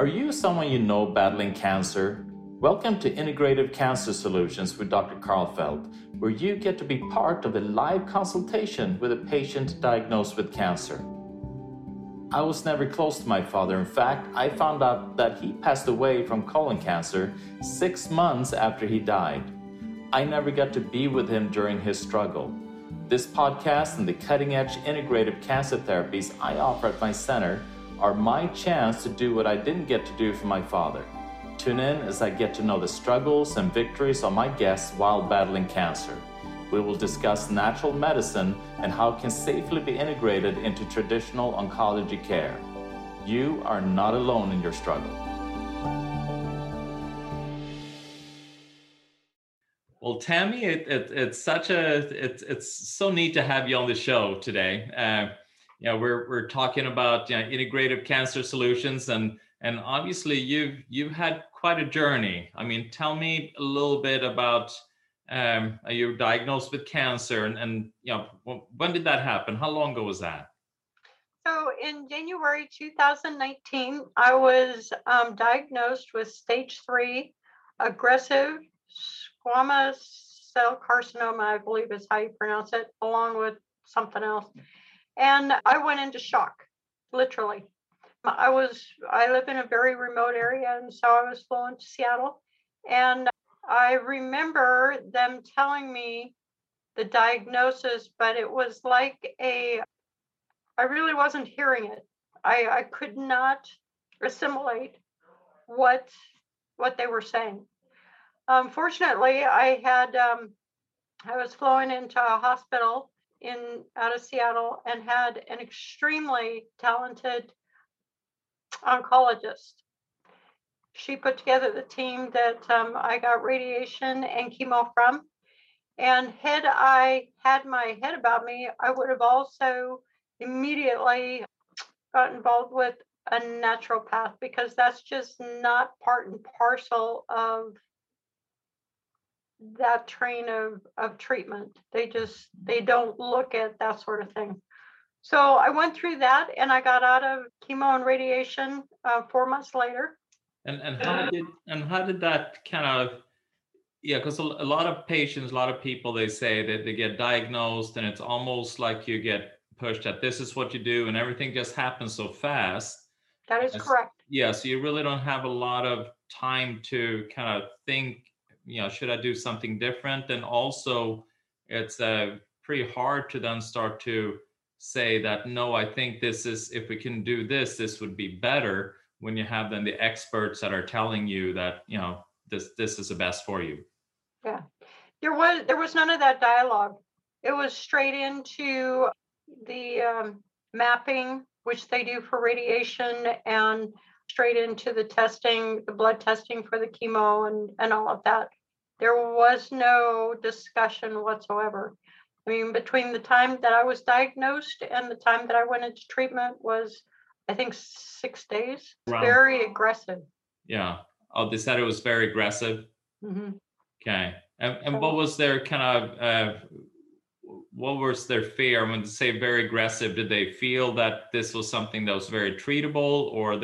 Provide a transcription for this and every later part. Are you someone you know battling cancer? Welcome to Integrative Cancer Solutions with Dr. Karl Feldt, where you get to be part of a live consultation with a patient diagnosed with cancer. I was never close to my father. In fact, I found out that he passed away from colon cancer 6 months after he died. I never got to be with him during his struggle. This podcast and the cutting-edge integrative cancer therapies I offer at my center are my chance to do what I didn't get to do for my father. Tune in as I get to know the struggles and victories of my guests while battling cancer. We will discuss natural medicine and how it can safely be integrated into traditional oncology care. You are not alone in your struggle. Well, Tammy, it's so neat to have you on the show today. Yeah, we're talking about integrative cancer solutions, and obviously you've had quite a journey. I mean, tell me a little bit about you were diagnosed with cancer, and when did that happen? How long ago was that? So in January 2019, I was diagnosed with stage 3 aggressive squamous cell carcinoma, I believe is how you pronounce it, along with something else. And I went into shock, literally. I live in a very remote area, and so I was flown to Seattle. And I remember them telling me the diagnosis, but it was like I really wasn't hearing it. I could not assimilate what they were saying. Fortunately, I was flown into a hospital out of Seattle and had an extremely talented oncologist. She put together the team that I got radiation and chemo from. And had I had my head about me, I would have also immediately got involved with a naturopath, because that's just not part and parcel of that train of treatment. They don't look at that sort of thing. So I went through that, and I got out of chemo and radiation 4 months later. And how did that kind of, because a lot of patients, a lot of people, they say that they get diagnosed and it's almost like you get pushed that this is what you do and everything just happens so fast. That is correct. Yeah, so you really don't have a lot of time to kind of think, should I do something different? And also, it's pretty hard to then start to say that, no, I think this is, if we can do this, this would be better, when you have then the experts that are telling you that, this is the best for you. Yeah, there was none of that dialogue. It was straight into the mapping, which they do for radiation, and straight into the testing, the blood testing for the chemo and all of that. There was no discussion whatsoever. I mean, between the time that I was diagnosed and the time that I went into treatment was, I think, 6 days. Wow. Very aggressive. Yeah. Oh, they said it was very aggressive. Mm-hmm. Okay. And what was their what was their fear? When they say very aggressive, did they feel that this was something that was very treatable, or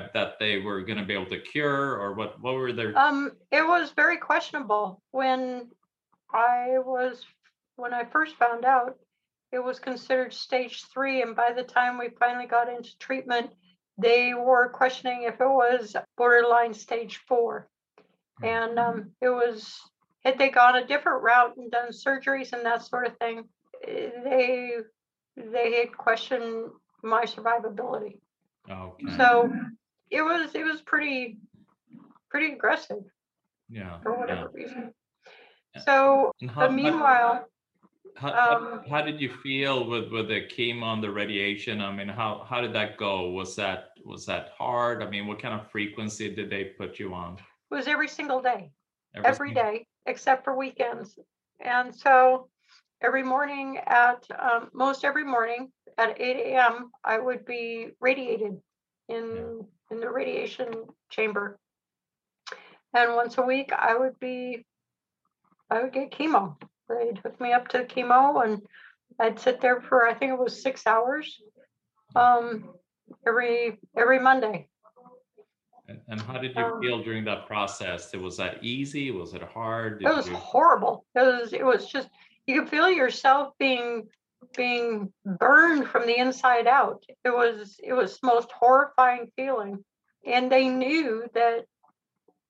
that they were going to be able to cure, or what were their... It was very questionable. When I first found out, it was considered stage 3. And by the time we finally got into treatment, they were questioning if it was borderline stage 4. And it was, had they gone a different route and done surgeries and that sort of thing, they had questioned my survivability. Okay. So it was pretty aggressive. Yeah. For whatever reason. So, but meanwhile, how did you feel with the chemo and the radiation? I mean, how did that go? Was that hard? I mean, what kind of frequency did they put you on? It was every single day, every day except for weekends. And so every morning at 8 a.m., I would be radiated in the radiation chamber. And once a week, I would get chemo. They'd hook me up to chemo, and I'd sit there for, I think it was 6 hours, every Monday. And how did you feel during that process? Was that easy? Was it hard? It was horrible. It was just, you could feel yourself being burned from the inside out. It was the most horrifying feeling. And they knew that,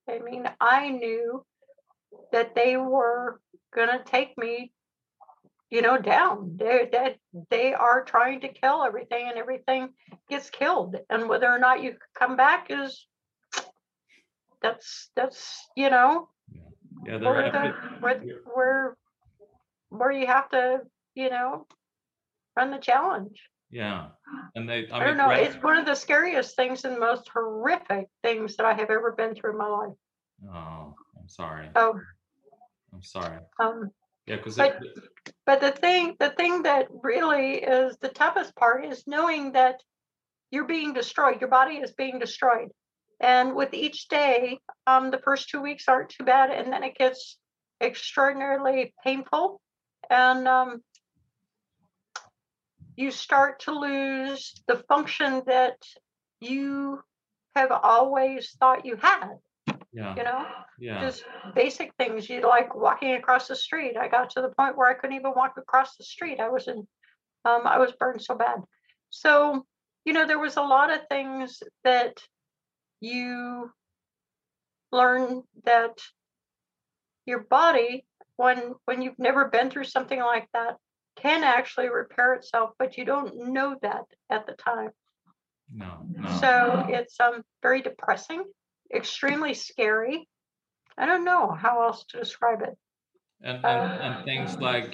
I mean, I knew that they were going to take me, you know, down. They are trying to kill everything, and everything gets killed. And whether or not you come back is, that's you know, yeah, where you have to, you know, run the challenge. Yeah. And I don't know, it's one of the scariest things and most horrific things that I have ever been through in my life. Oh, I'm sorry. Oh, I'm sorry. Yeah, because but the thing that really is the toughest part is knowing that you're being destroyed. Your body is being destroyed. And with each day, the first 2 weeks aren't too bad, and then it gets extraordinarily painful, and you start to lose the function that you have always thought you had. Yeah. You know, yeah. Just basic things. You like walking across the street. I got to the point where I couldn't even walk across the street. I was burned so bad. So, you know, there was a lot of things that you learn that your body, when you've never been through something like that, can actually repair itself, but you don't know that at the time. No. So it's very depressing, extremely scary. I don't know how else to describe it. And things like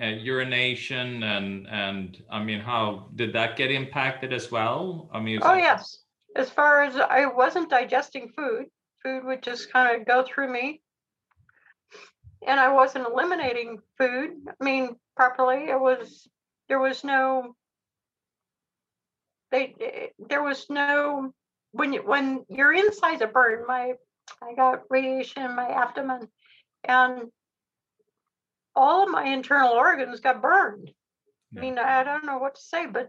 urination and I mean, how did that get impacted as well? I mean, yes. As far as I wasn't digesting food, food would just kind of go through me. And I wasn't eliminating food, I mean, properly. When your insides are burned, I got radiation in my abdomen, and all of my internal organs got burned. Yeah. I mean, I don't know what to say, but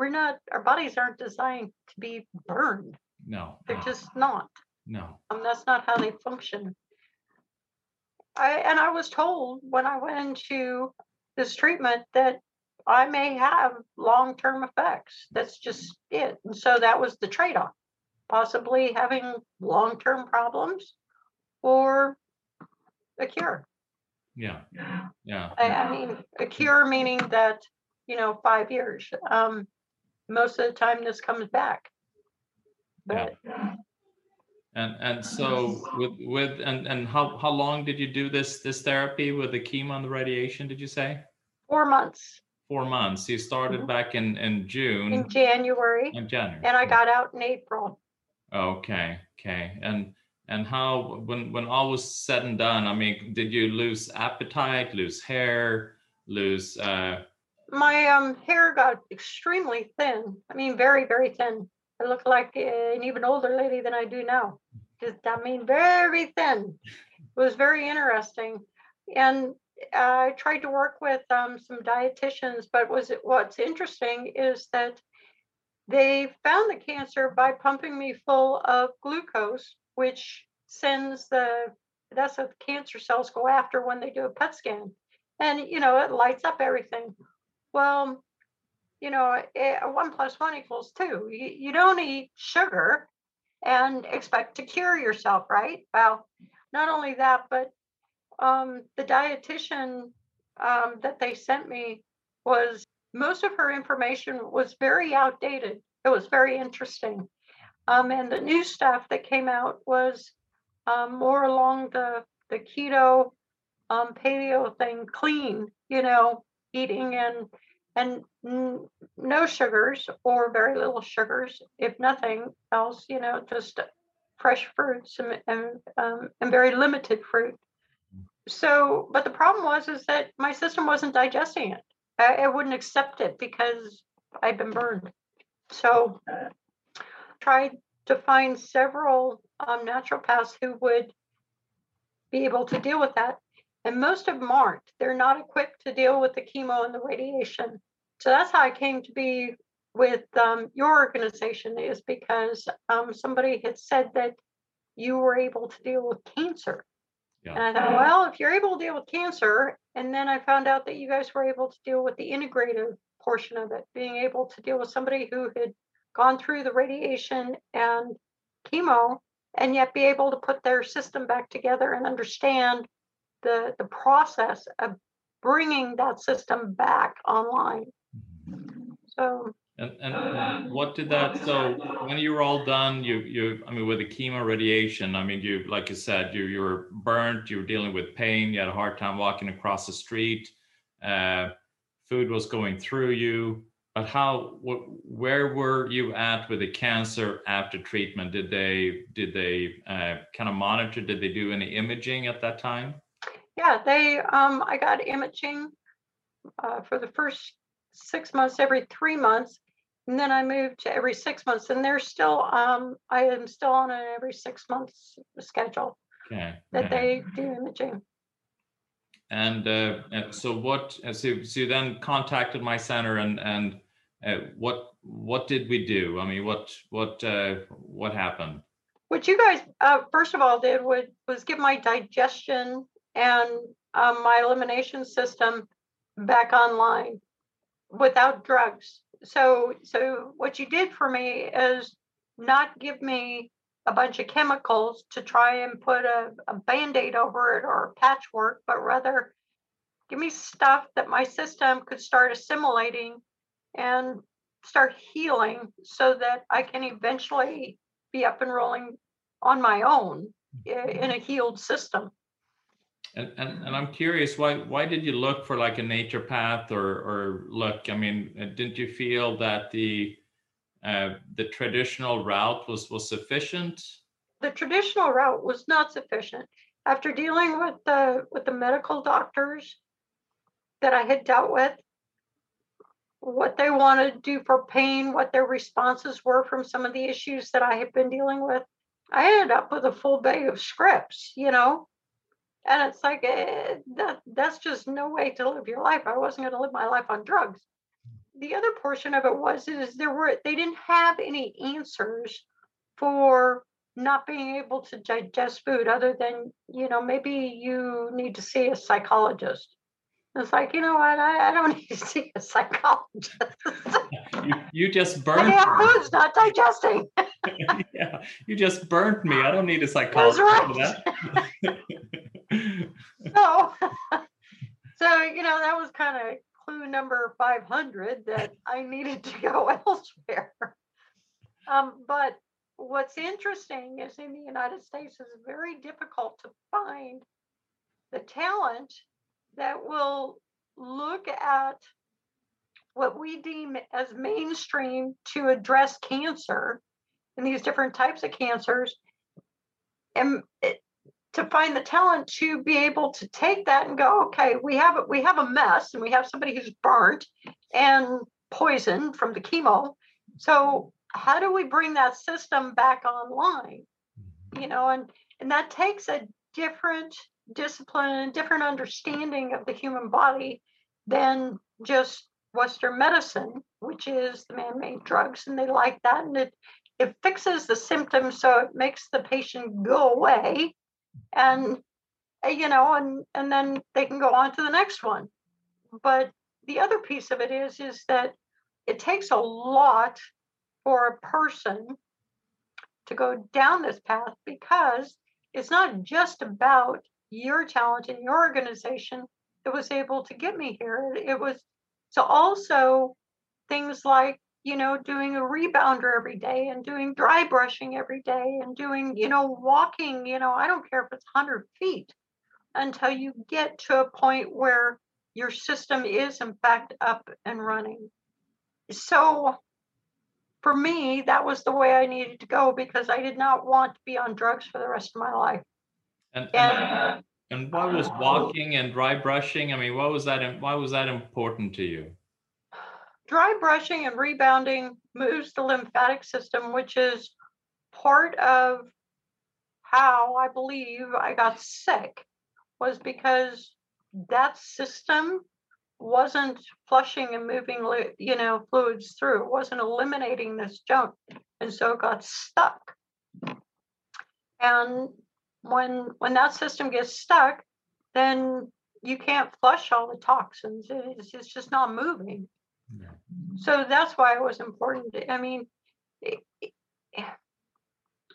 our bodies aren't designed to be burned. No. They're just not. No. That's not how they function. I was told when I went into this treatment that I may have long-term effects. That's just it. And so that was the trade-off, possibly having long-term problems or a cure. Yeah. I mean, a cure meaning that, you know, 5 years. Most of the time this comes back. But yeah. And so with and how long did you do this therapy with the chemo and the radiation, did you say? 4 months. 4 months. You started back in June. In January. And I got out in April. Okay. And how when all was said and done, I mean, did you lose appetite, lose hair, lose my hair got extremely thin. I mean, very, very thin. I look like an even older lady than I do now. Very thin. It was very interesting. And I tried to work with some dietitians, but what's interesting is that they found the cancer by pumping me full of glucose, which that's what cancer cells go after when they do a PET scan. And, you know, it lights up everything. Well, you know, 1 + 1 = 2. You don't eat sugar and expect to cure yourself, right? Well, not only that, but the dietitian that they sent me most of her information was very outdated. It was very interesting. And the new stuff that came out was more along the keto, paleo thing, clean, you know, eating and no sugars or very little sugars, if nothing else, you know, just fresh fruits and very limited fruit. So, but the problem is that my system wasn't digesting it. I wouldn't accept it because I'd been burned. So tried to find several naturopaths who would be able to deal with that. And most of them aren't. They're not equipped to deal with the chemo and the radiation. So that's how I came to be with your organization is because somebody had said that you were able to deal with cancer. Yeah. And I thought, well, if you're able to deal with cancer, and then I found out that you guys were able to deal with the integrative portion of it, being able to deal with somebody who had gone through the radiation and chemo, and yet be able to put their system back together and understand the process of bringing that system back online. So. And what did that, so when you were all done, you I mean, with the chemo radiation, I mean, you, like you said, you were burnt, you were dealing with pain, you had a hard time walking across the street, food was going through you, but where were you at with the cancer after treatment? Did they kind of monitor, did they do any imaging at that time? Yeah, they, I got imaging for the first 6 months, every 3 months. And then I moved to every 6 months, and they're still, I am still on an every 6 months schedule that they do imaging. And so so you then contacted my center, and what did we do? I mean, what happened? What you guys, first of all, did was give my digestion and my elimination system back online without drugs. So what you did for me is not give me a bunch of chemicals to try and put a Band-Aid over it or a patchwork, but rather give me stuff that my system could start assimilating and start healing so that I can eventually be up and rolling on my own in a healed system. And I'm curious, why did you look for like a naturopath or look? I mean, didn't you feel that the traditional route was sufficient? The traditional route was not sufficient. After dealing with the medical doctors that I had dealt with, what they wanted to do for pain, what their responses were from some of the issues that I had been dealing with, I ended up with a full bag of scripts, you know. And it's like, that's just no way to live your life. I wasn't going to live my life on drugs. The other portion of it was they didn't have any answers for not being able to digest food other than, you know, maybe you need to see a psychologist. And it's like, you know what? I don't need to see a psychologist. You just burnt me. Food's not digesting. Yeah, you just burnt me. I don't need a psychologist. That's right. For that. So, you know, that was kind of clue number 500 that I needed to go elsewhere. But what's interesting is in the United States, it's very difficult to find the talent that will look at what we deem as mainstream to address cancer and these different types of cancers. And to find the talent to be able to take that and go, okay, we have a mess, and we have somebody who's burnt and poisoned from the chemo. So how do we bring that system back online? You know, and that takes a different discipline and different understanding of the human body than just Western medicine, which is the man-made drugs, and they like that, and it fixes the symptoms, so it makes the patient go away. And, you know, and then they can go on to the next one. But the other piece of it is that it takes a lot for a person to go down this path, because it's not just about your talent and your organization that was able to get me here. It was so also things like, you know, doing a rebounder every day and doing dry brushing every day and doing, you know, walking, you know, I don't care if it's 100 feet until you get to a point where your system is in fact up and running. So for me, that was the way I needed to go, because I did not want to be on drugs for the rest of my life. And why was walking and dry brushing? I mean, why was that important to you? Dry brushing and rebounding moves the lymphatic system, which is part of how I believe I got sick, was because that system wasn't flushing and moving, you know, fluids through, wasn't eliminating this junk, and so it got stuck. And when that system gets stuck, then you can't flush all the toxins. It's just not moving. No. So that's why it was important. I mean,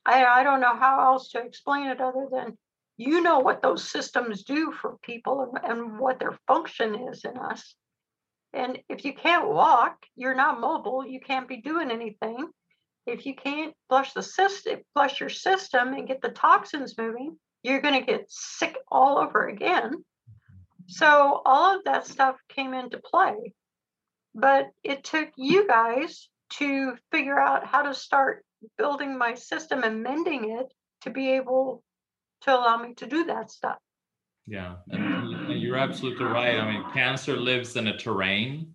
I don't know how else to explain it other than, you know, what those systems do for people and what their function is in us. And if you can't walk, you're not mobile, you can't be doing anything. If you can't flush the system, flush your system and get the toxins moving, you're going to get sick all over again. So all of that stuff came into play. But it took you guys to figure out how to start building my system and mending it to be able to allow me to do that stuff. Yeah, and you're absolutely right. I mean, cancer lives in a terrain,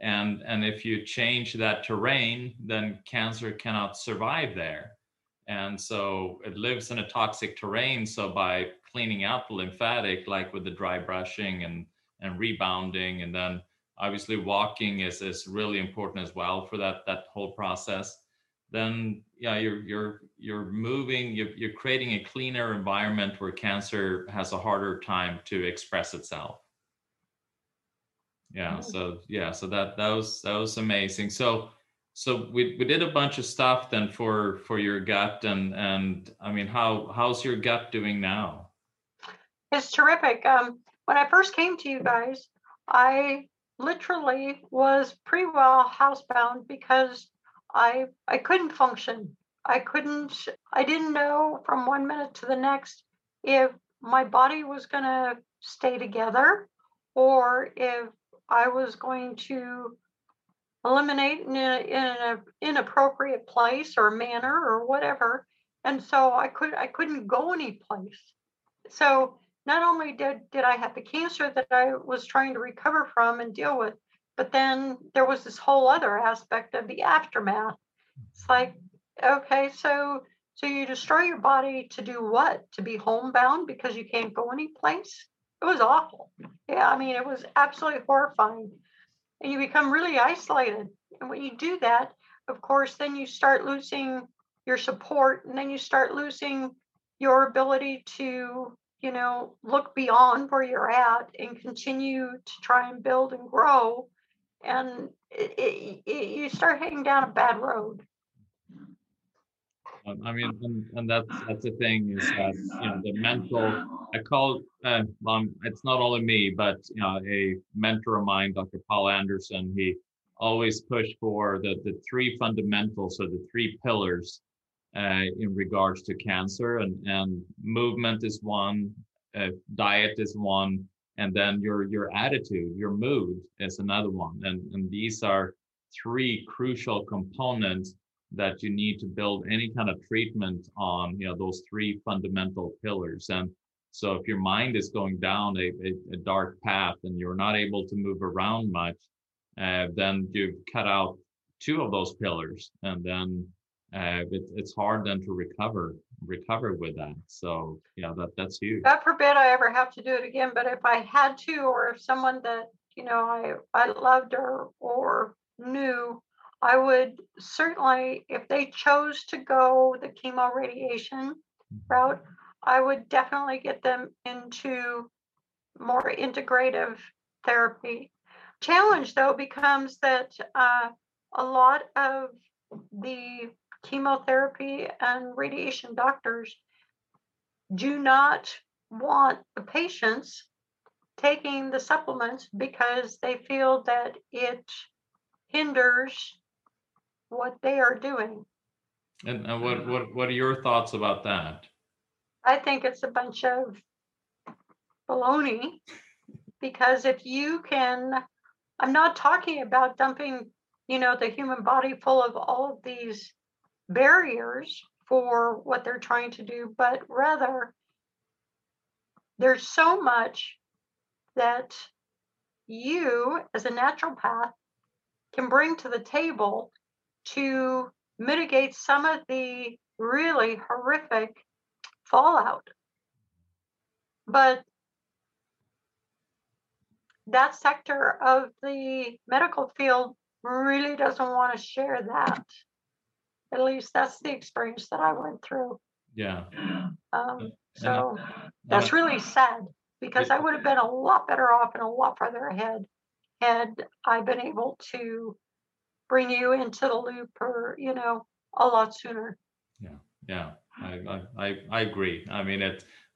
and if you change that terrain, then cancer cannot survive there. And so it lives in a toxic terrain. So by cleaning out the lymphatic, like with the dry brushing and rebounding, and then obviously walking is really important as well for that whole process. Then yeah, you're moving, you're creating a cleaner environment where cancer has a harder time to express itself. Yeah, so that was amazing. So we did a bunch of stuff then for your gut, and I mean, how's your gut doing now? It's terrific. When I first came to you guys, I literally was pretty well housebound because I couldn't function. I didn't know from one minute to the next if my body was going to stay together or if I was going to eliminate in an inappropriate place or manner or whatever. And so I couldn't go any place. So not only did I have the cancer that I was trying to recover from and deal with, but then there was this whole other aspect of the aftermath. It's like, okay, so you destroy your body to do what? To be homebound because you can't go any place? It was awful. Yeah, I mean, it was absolutely horrifying. And you become really isolated. And when you do that, of course, then you start losing your support, and then you start losing your ability to, you know, look beyond where you're at and continue to try and build and grow. And you start heading down a bad road. I mean, and that's the thing is that, you know, the mental, I call, it's not only me, but, you know, a mentor of mine, Dr. Paul Anderson, he always pushed for the three fundamentals, or the three pillars in regards to cancer, and movement is one, diet is one, and then your attitude, your mood is another one. And these are three crucial components that you need to build any kind of treatment on, you know, those three fundamental pillars. And so if your mind is going down a dark path and you're not able to move around much, then you've cut out two of those pillars, and then it's hard then to recover with that. So yeah, that's huge. God forbid I ever have to do it again, but if I had to, or if someone that, you know, I loved or knew, I would certainly, if they chose to go the chemo radiation route, I would definitely get them into more integrative therapy. Challenge though becomes that a lot of the chemotherapy and radiation doctors do not want the patients taking the supplements because they feel that it hinders what they are doing. And what are your thoughts about that? I think it's a bunch of baloney, because if you can, I'm not talking about dumping, you know, the human body full of all of these barriers for what they're trying to do, but rather there's so much that you as a naturopath can bring to the table to mitigate some of the really horrific fallout. But that sector of the medical field really doesn't want to share that. At least that's the experience that I went through. Yeah. So that's really sad, because I would have been a lot better off and a lot farther ahead had I been able to bring you into the loop, or, you know, a lot sooner. Yeah. Yeah. I agree. I mean,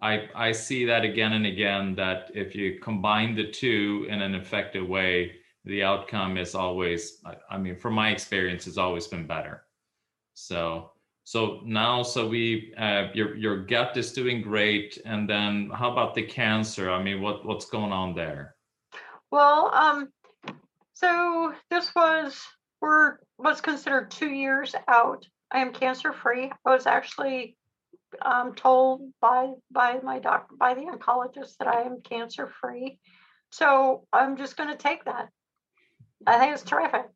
I see that again and again, that if you combine the two in an effective way, the outcome is always, I mean, from my experience, it's always been better. So now, your gut is doing great. And then how about the cancer? I mean, what's going on there? Well, so this was considered 2 years out. I am cancer free. I was actually told by my doctor, by the oncologist, that I am cancer free. So I'm just going to take that. I think it's terrific.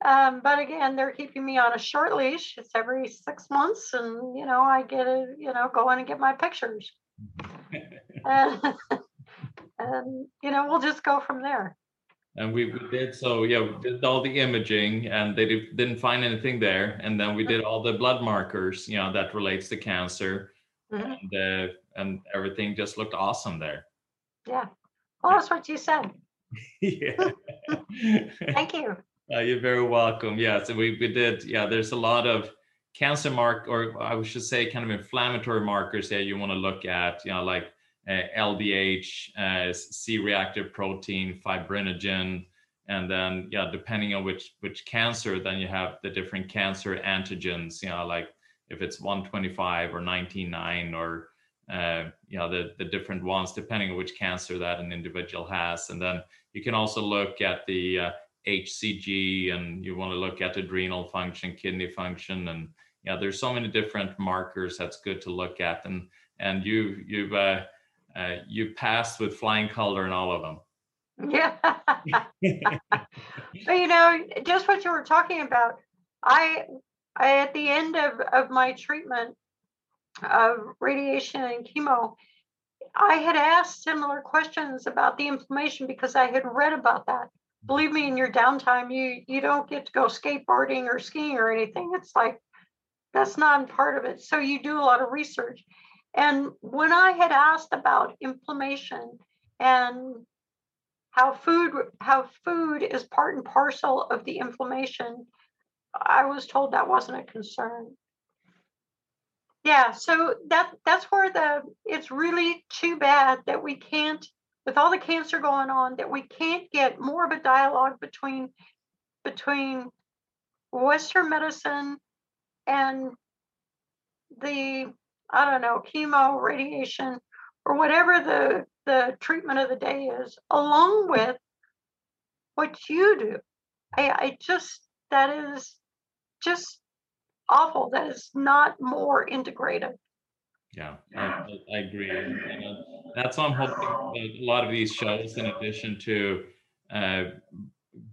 But again, they're keeping me on a short leash. It's every 6 months, and you know, I get to, you know, go in and get my pictures, and you know, we'll just go from there. And we did all the imaging, and they didn't find anything there. And then we did all the blood markers, you know, that relates to cancer, mm-hmm. And everything just looked awesome there. Yeah. Well, that's what you said. Yeah. Thank you. You're very welcome. Yeah. So we did. Yeah. There's a lot of cancer or I should say kind of inflammatory markers that you want to look at, you know, like LDH, C-reactive protein, fibrinogen, and then, yeah, depending on which cancer, then you have the different cancer antigens, you know, like if it's 125 or 199 or, you know, the different ones, depending on which cancer that an individual has. And then you can also look at the HCG, and you want to look at adrenal function, kidney function, and yeah, there's so many different markers that's good to look at. And you passed with flying color in all of them. Yeah. But you know, just what you were talking about, I at the end of my treatment of radiation and chemo, I had asked similar questions about the inflammation, because I had read about that. Believe me, in your downtime, you don't get to go skateboarding or skiing or anything. It's like, that's not part of it. So you do a lot of research. And when I had asked about inflammation and how food is part and parcel of the inflammation, I was told that wasn't a concern. Yeah, so that's where it's really too bad that we can't, with all the cancer going on, that we can't get more of a dialogue between Western medicine and the, I don't know, chemo, radiation, or whatever the treatment of the day is, along with what you do. I just, that is just awful. That is not more integrated. Yeah, I agree. And that's why I'm hoping a lot of these shows, in addition to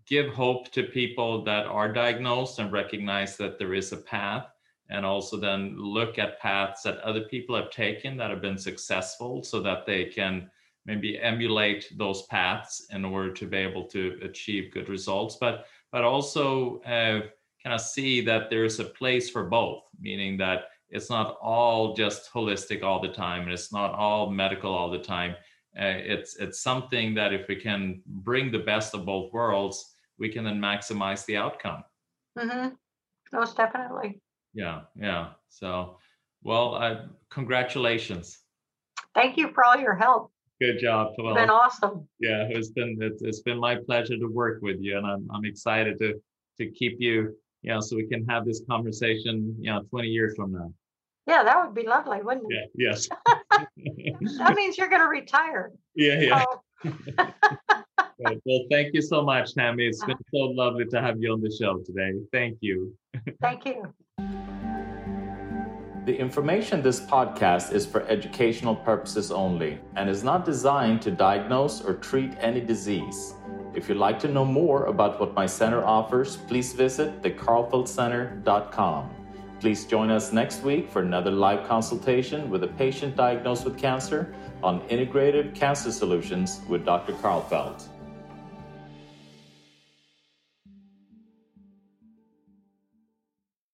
give hope to people that are diagnosed and recognize that there is a path, and also then look at paths that other people have taken that have been successful, so that they can maybe emulate those paths in order to be able to achieve good results, but also kind of see that there is a place for both, meaning that it's not all just holistic all the time, and it's not all medical all the time. It's something that if we can bring the best of both worlds, we can then maximize the outcome. Mm-hmm. Most definitely. Yeah. So, well, congratulations. Thank you for all your help. Good job. Well, it's been awesome. Yeah, it's been my pleasure to work with you, and I'm excited to keep you, you know, so we can have this conversation, you know, 20 years from now. Yeah, that would be lovely, wouldn't it? Yeah, yes. That means you're going to retire. Yeah. So. Right. Well, thank you so much, Tammy. It's been so lovely to have you on the show today. Thank you. Thank you. The information in this podcast is for educational purposes only and is not designed to diagnose or treat any disease. If you'd like to know more about what my center offers, please visit the KarlFeldtCenter.com. Please join us next week for another live consultation with a patient diagnosed with cancer on Integrative Cancer Solutions with Dr. Karl Feldt.